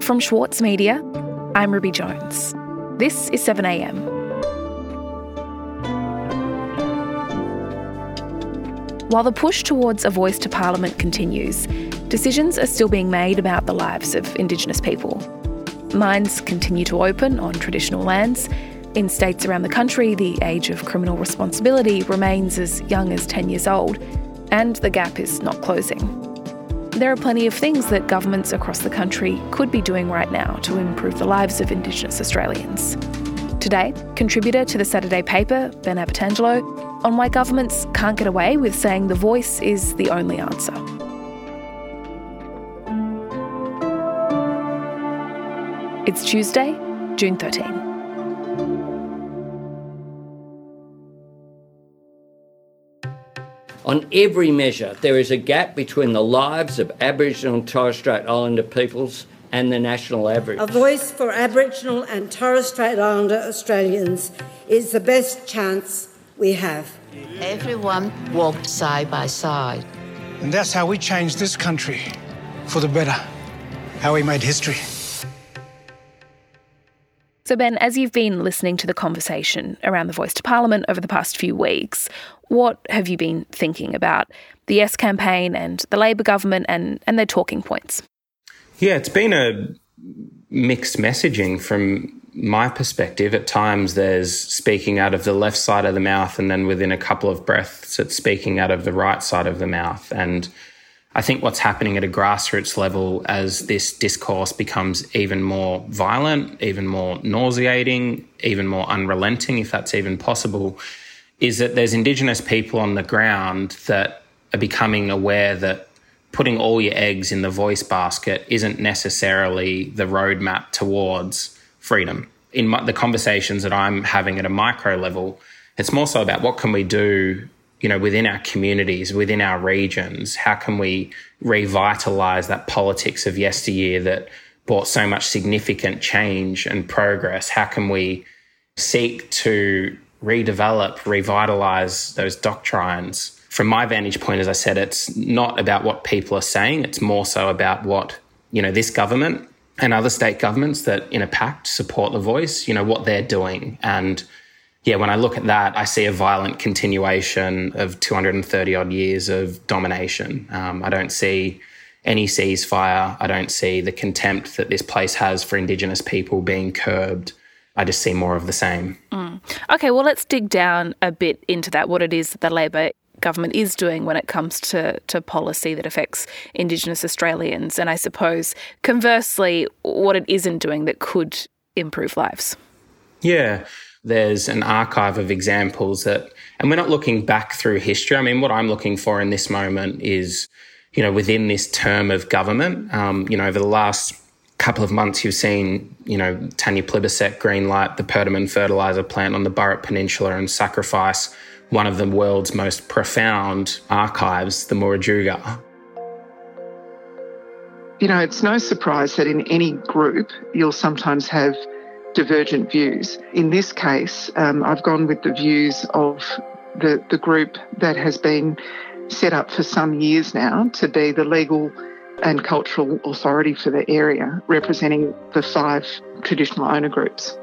From Schwartz Media, I'm Ruby Jones. This is 7am. While the push towards a voice to Parliament continues, decisions are still being made about the lives of Indigenous people. Mines continue to open on traditional lands. In states around the country, the age of criminal responsibility remains as young as 10 years old, and the gap is not closing. There are plenty of things that governments across the country could be doing right now to improve the lives of Indigenous Australians. Today, contributor to The Saturday Paper, Ben Abbatangelo, on why governments can't get away with saying the voice is the only answer. It's Tuesday, June 13. On every measure, there is a gap between the lives of Aboriginal and Torres Strait Islander peoples and the national average. A voice for Aboriginal and Torres Strait Islander Australians is the best chance we have. Everyone walked side by side. And that's how we changed this country for the better, how we made history. So Ben, as you've been listening to the conversation around the Voice to Parliament over the past few weeks, what have you been thinking about the Yes campaign and the Labor government and their talking points? Yeah, it's been a mixed messaging from my perspective. At times there's speaking out of the left side of the mouth and then within a couple of breaths it's speaking out of the right side of the mouth. And I think what's happening at a grassroots level as this discourse becomes even more violent, even more nauseating, even more unrelenting, if that's even possible, is that there's Indigenous people on the ground that are becoming aware that putting all your eggs in the voice basket isn't necessarily the roadmap towards freedom. In the conversations that I'm having at a micro level, it's more so about what can we do within our communities, within our regions. How can we revitalise that politics of yesteryear that brought so much significant change and progress? How can we seek to redevelop, revitalise those doctrines? From my vantage point, as I said, it's not about what people are saying. It's more so about what, this government and other state governments that in a pact support the voice, what they're doing. And yeah, when I look at that, I see a violent continuation of 230-odd years of domination. I don't see any ceasefire. I don't see the contempt that this place has for Indigenous people being curbed. I just see more of the same. Mm. Okay, well, let's dig down a bit into that, what it is that the Labor government is doing when it comes to policy that affects Indigenous Australians, and I suppose, conversely, what it isn't doing that could improve lives. Yeah. There's an archive of examples that, and we're not looking back through history. I mean, what I'm looking for in this moment is, within this term of government, over the last couple of months, you've seen, Tanya Plibersek greenlight the Perdaman Fertiliser Plant on the Burrup Peninsula and sacrifice one of the world's most profound archives, the Murujuga. It's no surprise that in any group, you'll sometimes have divergent views. In this case, I've gone with the views of the group that has been set up for some years now to be the legal and cultural authority for the area, representing the 5 traditional owner groups.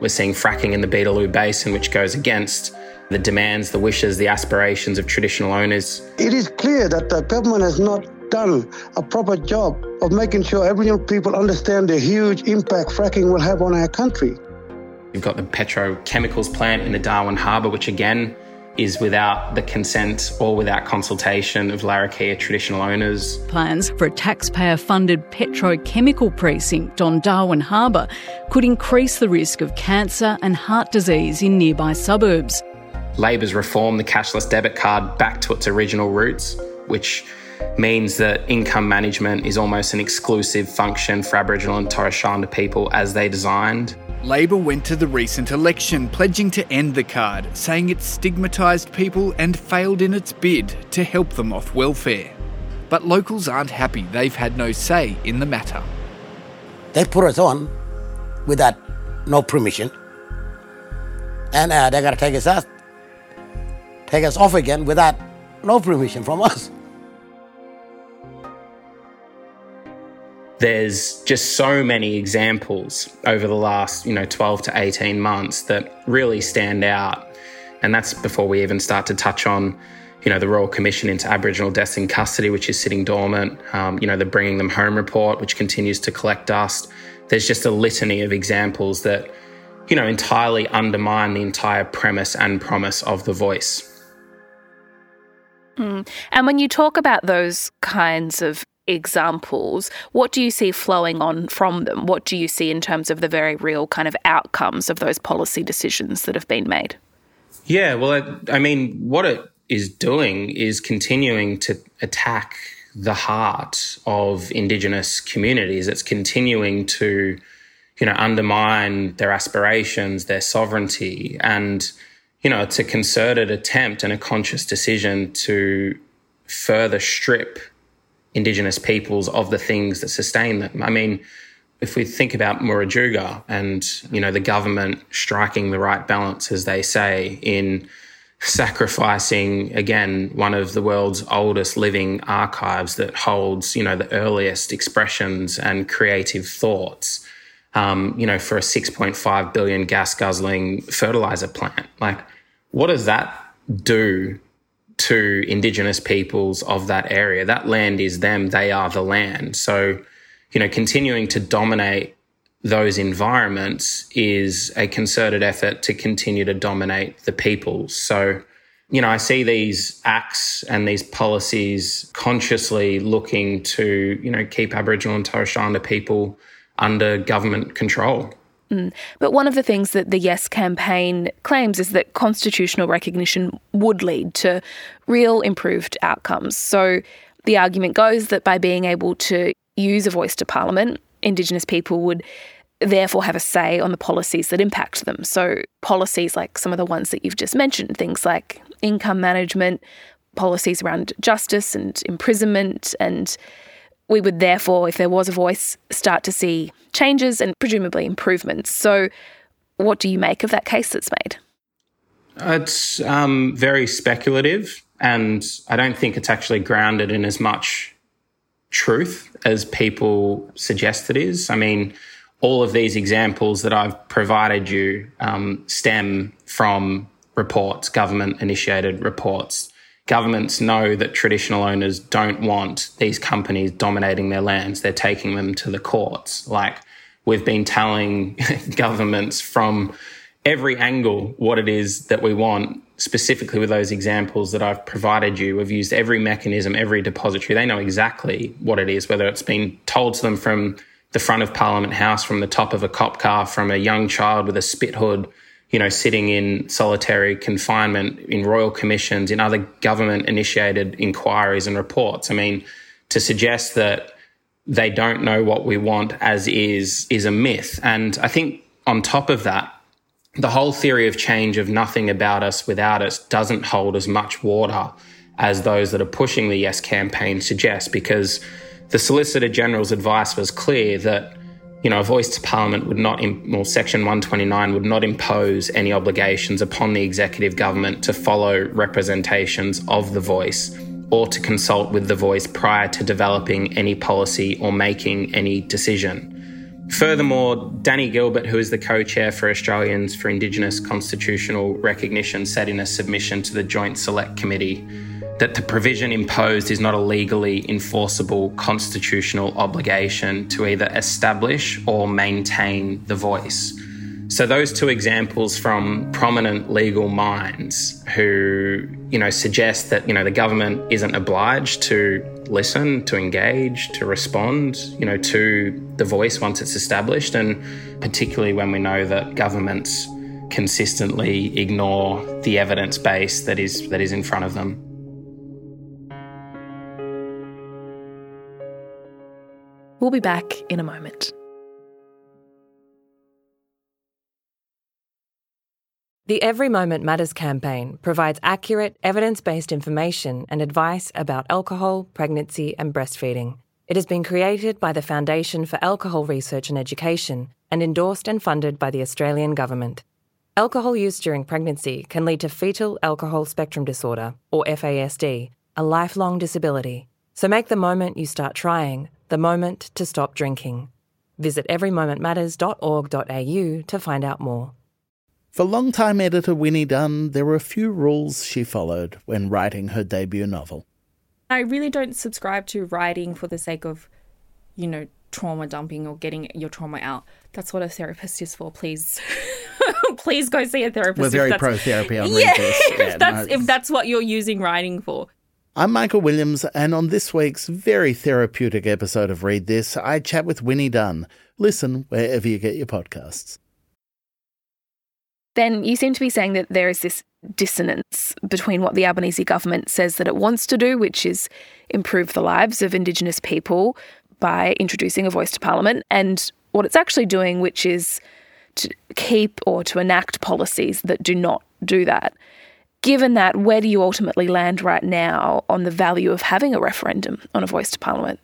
We're seeing fracking in the Beetaloo Basin, which goes against the demands, the wishes, the aspirations of traditional owners. It is clear that the government has not done a proper job of making sure Aboriginal people understand the huge impact fracking will have on our country. You've got the petrochemicals plant in the Darwin Harbour, which again is without the consent or without consultation of Larrakia traditional owners. Plans for a taxpayer-funded petrochemical precinct on Darwin Harbour could increase the risk of cancer and heart disease in nearby suburbs. Labor's reformed the cashless debit card back to its original roots, which means that income management is almost an exclusive function for Aboriginal and Torres Strait Islander people as they designed. Labor went to the recent election pledging to end the card, saying it stigmatised people and failed in its bid to help them off welfare. But locals aren't happy they've had no say in the matter. They put us on without no permission, and they're going to take us off again without no permission from us. There's just so many examples over the last, 12 to 18 months that really stand out. And that's before we even start to touch on, the Royal Commission into Aboriginal Deaths in Custody, which is sitting dormant, the Bringing Them Home report, which continues to collect dust. There's just a litany of examples that, entirely undermine the entire premise and promise of The Voice. Mm. And when you talk about those kinds of examples, what do you see flowing on from them? What do you see in terms of the very real kind of outcomes of those policy decisions that have been made? Yeah, well, what it is doing is continuing to attack the heart of Indigenous communities. It's continuing to, undermine their aspirations, their sovereignty, and, it's a concerted attempt and a conscious decision to further strip Indigenous peoples of the things that sustain them. If we think about Murujuga and, the government striking the right balance, as they say, in sacrificing, again, one of the world's oldest living archives that holds, the earliest expressions and creative thoughts, for a 6.5 billion gas-guzzling fertiliser plant. What does that do to Indigenous peoples of that area? That land is them. They are the land. So, continuing to dominate those environments is a concerted effort to continue to dominate the peoples. So, I see these acts and these policies consciously looking to, keep Aboriginal and Torres Strait Islander people under government control. Mm. But one of the things that the Yes campaign claims is that constitutional recognition would lead to real improved outcomes. So the argument goes that by being able to use a voice to Parliament, Indigenous people would therefore have a say on the policies that impact them. So policies like some of the ones that you've just mentioned, things like income management, policies around justice and imprisonment, and we would therefore, if there was a voice, start to see changes and presumably improvements. So what do you make of that case that's made? It's very speculative, and I don't think it's actually grounded in as much truth as people suggest it is. All of these examples that I've provided you stem from reports, government-initiated reports. Governments know that traditional owners don't want these companies dominating their lands. They're taking them to the courts. We've been telling governments from every angle what it is that we want, specifically with those examples that I've provided you. We've used every mechanism, every depository. They know exactly what it is, whether it's been told to them from the front of Parliament House, from the top of a cop car, from a young child with a spit hood, sitting in solitary confinement, in royal commissions, in other government-initiated inquiries and reports. To suggest that they don't know what we want as is a myth. And I think on top of that, the whole theory of change of nothing about us without us doesn't hold as much water as those that are pushing the Yes campaign suggest, because the Solicitor General's advice was clear that a voice to Parliament would not, Section 129 would not impose any obligations upon the executive government to follow representations of the voice or to consult with the voice prior to developing any policy or making any decision. Furthermore, Danny Gilbert, who is the co-chair for Australians for Indigenous Constitutional Recognition, said in a submission to the Joint Select Committee that the provision imposed is not a legally enforceable constitutional obligation to either establish or maintain the voice. So those two examples from prominent legal minds who, suggest that, the government isn't obliged to listen, to engage, to respond, to the voice once it's established, and particularly when we know that governments consistently ignore the evidence base that is in front of them. We'll be back in a moment. The Every Moment Matters campaign provides accurate, evidence-based information and advice about alcohol, pregnancy and breastfeeding. It has been created by the Foundation for Alcohol Research and Education and endorsed and funded by the Australian government. Alcohol use during pregnancy can lead to fetal alcohol spectrum disorder, or FASD, a lifelong disability. So make the moment you start trying The Moment to Stop Drinking. Visit everymomentmatters.org.au to find out more. For long-time editor Winnie Dunn, there were a few rules she followed when writing her debut novel. I really don't subscribe to writing for the sake of, trauma dumping or getting your trauma out. That's what a therapist is for, please. Please go see a therapist. We're very pro-therapy on Read This. If that's what you're using writing for. I'm Michael Williams, and on this week's very therapeutic episode of Read This, I chat with Winnie Dunn. Listen wherever you get your podcasts. Ben, you seem to be saying that there is this dissonance between what the Albanese government says that it wants to do, which is improve the lives of Indigenous people by introducing a voice to Parliament, and what it's actually doing, which is to keep or to enact policies that do not do that. Given that, where do you ultimately land right now on the value of having a referendum on a voice to Parliament?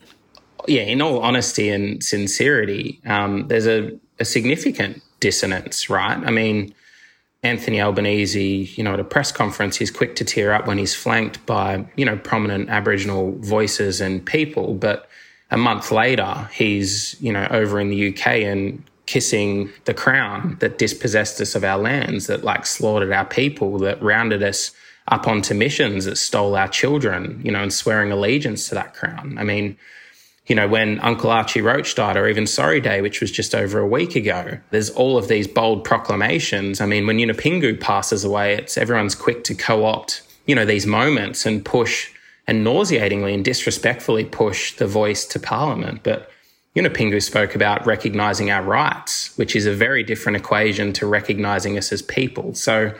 Yeah, in all honesty and sincerity, there's a significant dissonance, right? I mean, Anthony Albanese, at a press conference, he's quick to tear up when he's flanked by, prominent Aboriginal voices and people, but a month later, he's, over in the UK and kissing the crown that dispossessed us of our lands, that slaughtered our people, that rounded us up onto missions, that stole our children, and swearing allegiance to that crown. I mean, when Uncle Archie Roach died, or even Sorry Day, which was just over a week ago, there's all of these bold proclamations. I mean, when Yunupingu passes away, everyone's quick to co-opt, these moments and push, and nauseatingly and disrespectfully push the voice to Parliament. But Yunupingu spoke about recognising our rights, which is a very different equation to recognising us as people. So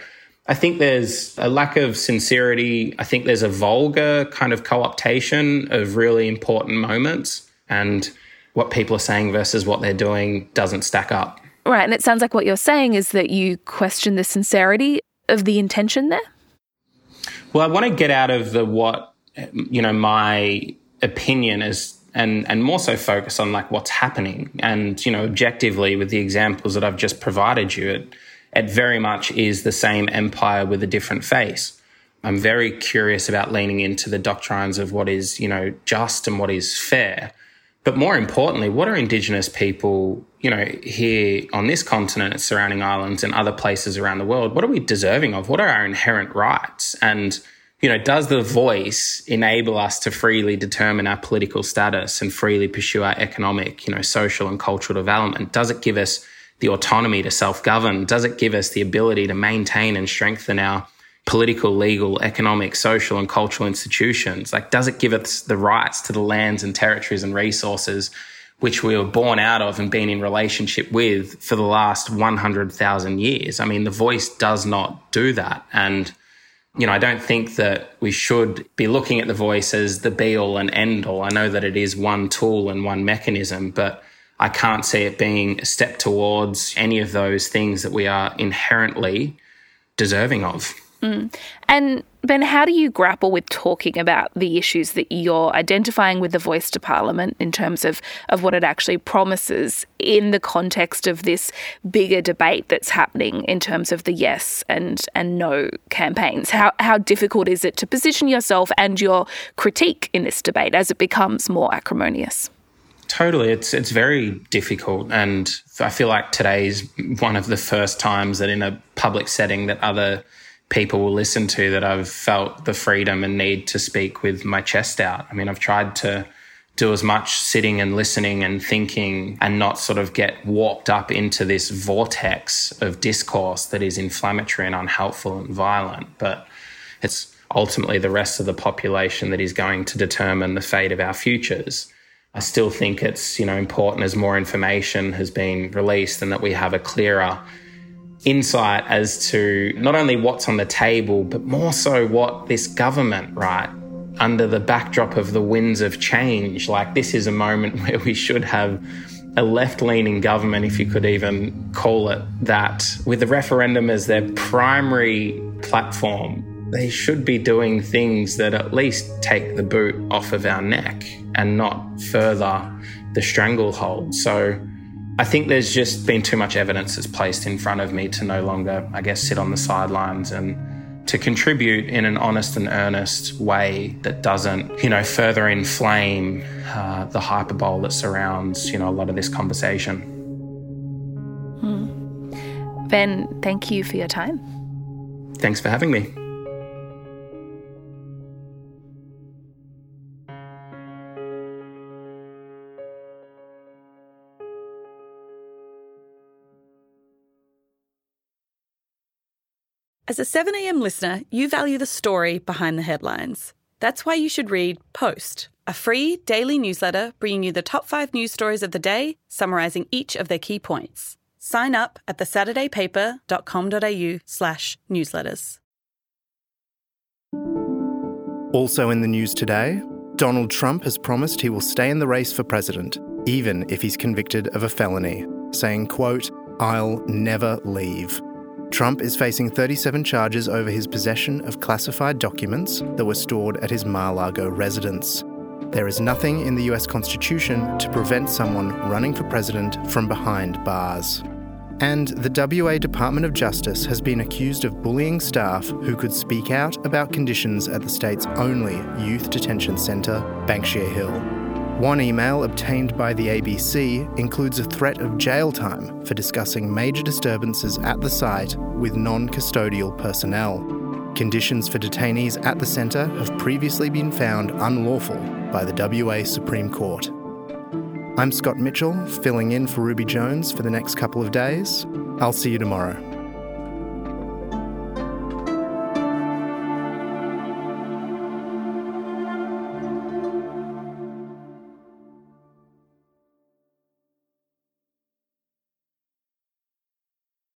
I think there's a lack of sincerity. I think there's a vulgar kind of co-optation of really important moments, and what people are saying versus what they're doing doesn't stack up. Right, and it sounds like what you're saying is that you question the sincerity of the intention there? Well, I want to get out of the what, my opinion is, and more so focus on what's happening. And, objectively, with the examples that I've just provided you, it very much is the same empire with a different face. I'm very curious about leaning into the doctrines of what is, just and what is fair. But more importantly, what are Indigenous people, here on this continent, surrounding islands and other places around the world, what are we deserving of? What are our inherent rights? And does the voice enable us to freely determine our political status and freely pursue our economic, social and cultural development? Does it give us the autonomy to self-govern? Does it give us the ability to maintain and strengthen our political, legal, economic, social and cultural institutions? Does it give us the rights to the lands and territories and resources which we were born out of and been in relationship with for the last 100,000 years? I mean, the voice does not do that. And I don't think that we should be looking at the voice as the be-all and end-all. I know that it is one tool and one mechanism, but I can't see it being a step towards any of those things that we are inherently deserving of. Mm. And Ben, how do you grapple with talking about the issues that you're identifying with the voice to Parliament in terms of what it actually promises in the context of this bigger debate that's happening in terms of the yes and no campaigns? How difficult is it to position yourself and your critique in this debate as it becomes more acrimonious? Totally. It's very difficult, and I feel like today's one of the first times that in a public setting that other people will listen to that I've felt the freedom and need to speak with my chest out. I mean, I've tried to do as much sitting and listening and thinking and not sort of get warped up into this vortex of discourse that is inflammatory and unhelpful and violent. But it's ultimately the rest of the population that is going to determine the fate of our futures. I still think it's, important as more information has been released and that we have a clearer insight as to not only what's on the table, but more so what this government, right, under the backdrop of the winds of change, this is a moment where we should have a left-leaning government, if you could even call it that, with the referendum as their primary platform. They should be doing things that at least take the boot off of our neck and not further the stranglehold. So I think there's just been too much evidence that's placed in front of me to no longer, sit on the sidelines and to contribute in an honest and earnest way that doesn't, further inflame the hyperbole that surrounds, a lot of this conversation. Ben, thank you for your time. Thanks for having me. As a 7am listener, you value the story behind the headlines. That's why you should read Post, a free daily newsletter bringing you the top 5 news stories of the day, summarising each of their key points. Sign up at thesaturdaypaper.com.au/newsletters. Also in the news today, Donald Trump has promised he will stay in the race for president, even if he's convicted of a felony, saying, quote, "I'll never leave." Trump is facing 37 charges over his possession of classified documents that were stored at his Mar-a-Lago residence. There is nothing in the US Constitution to prevent someone running for president from behind bars. And the WA Department of Justice has been accused of bullying staff who could speak out about conditions at the state's only youth detention centre, Banksia Hill. One email obtained by the ABC includes a threat of jail time for discussing major disturbances at the site with non-custodial personnel. Conditions for detainees at the centre have previously been found unlawful by the WA Supreme Court. I'm Scott Mitchell, filling in for Ruby Jones for the next couple of days. I'll see you tomorrow.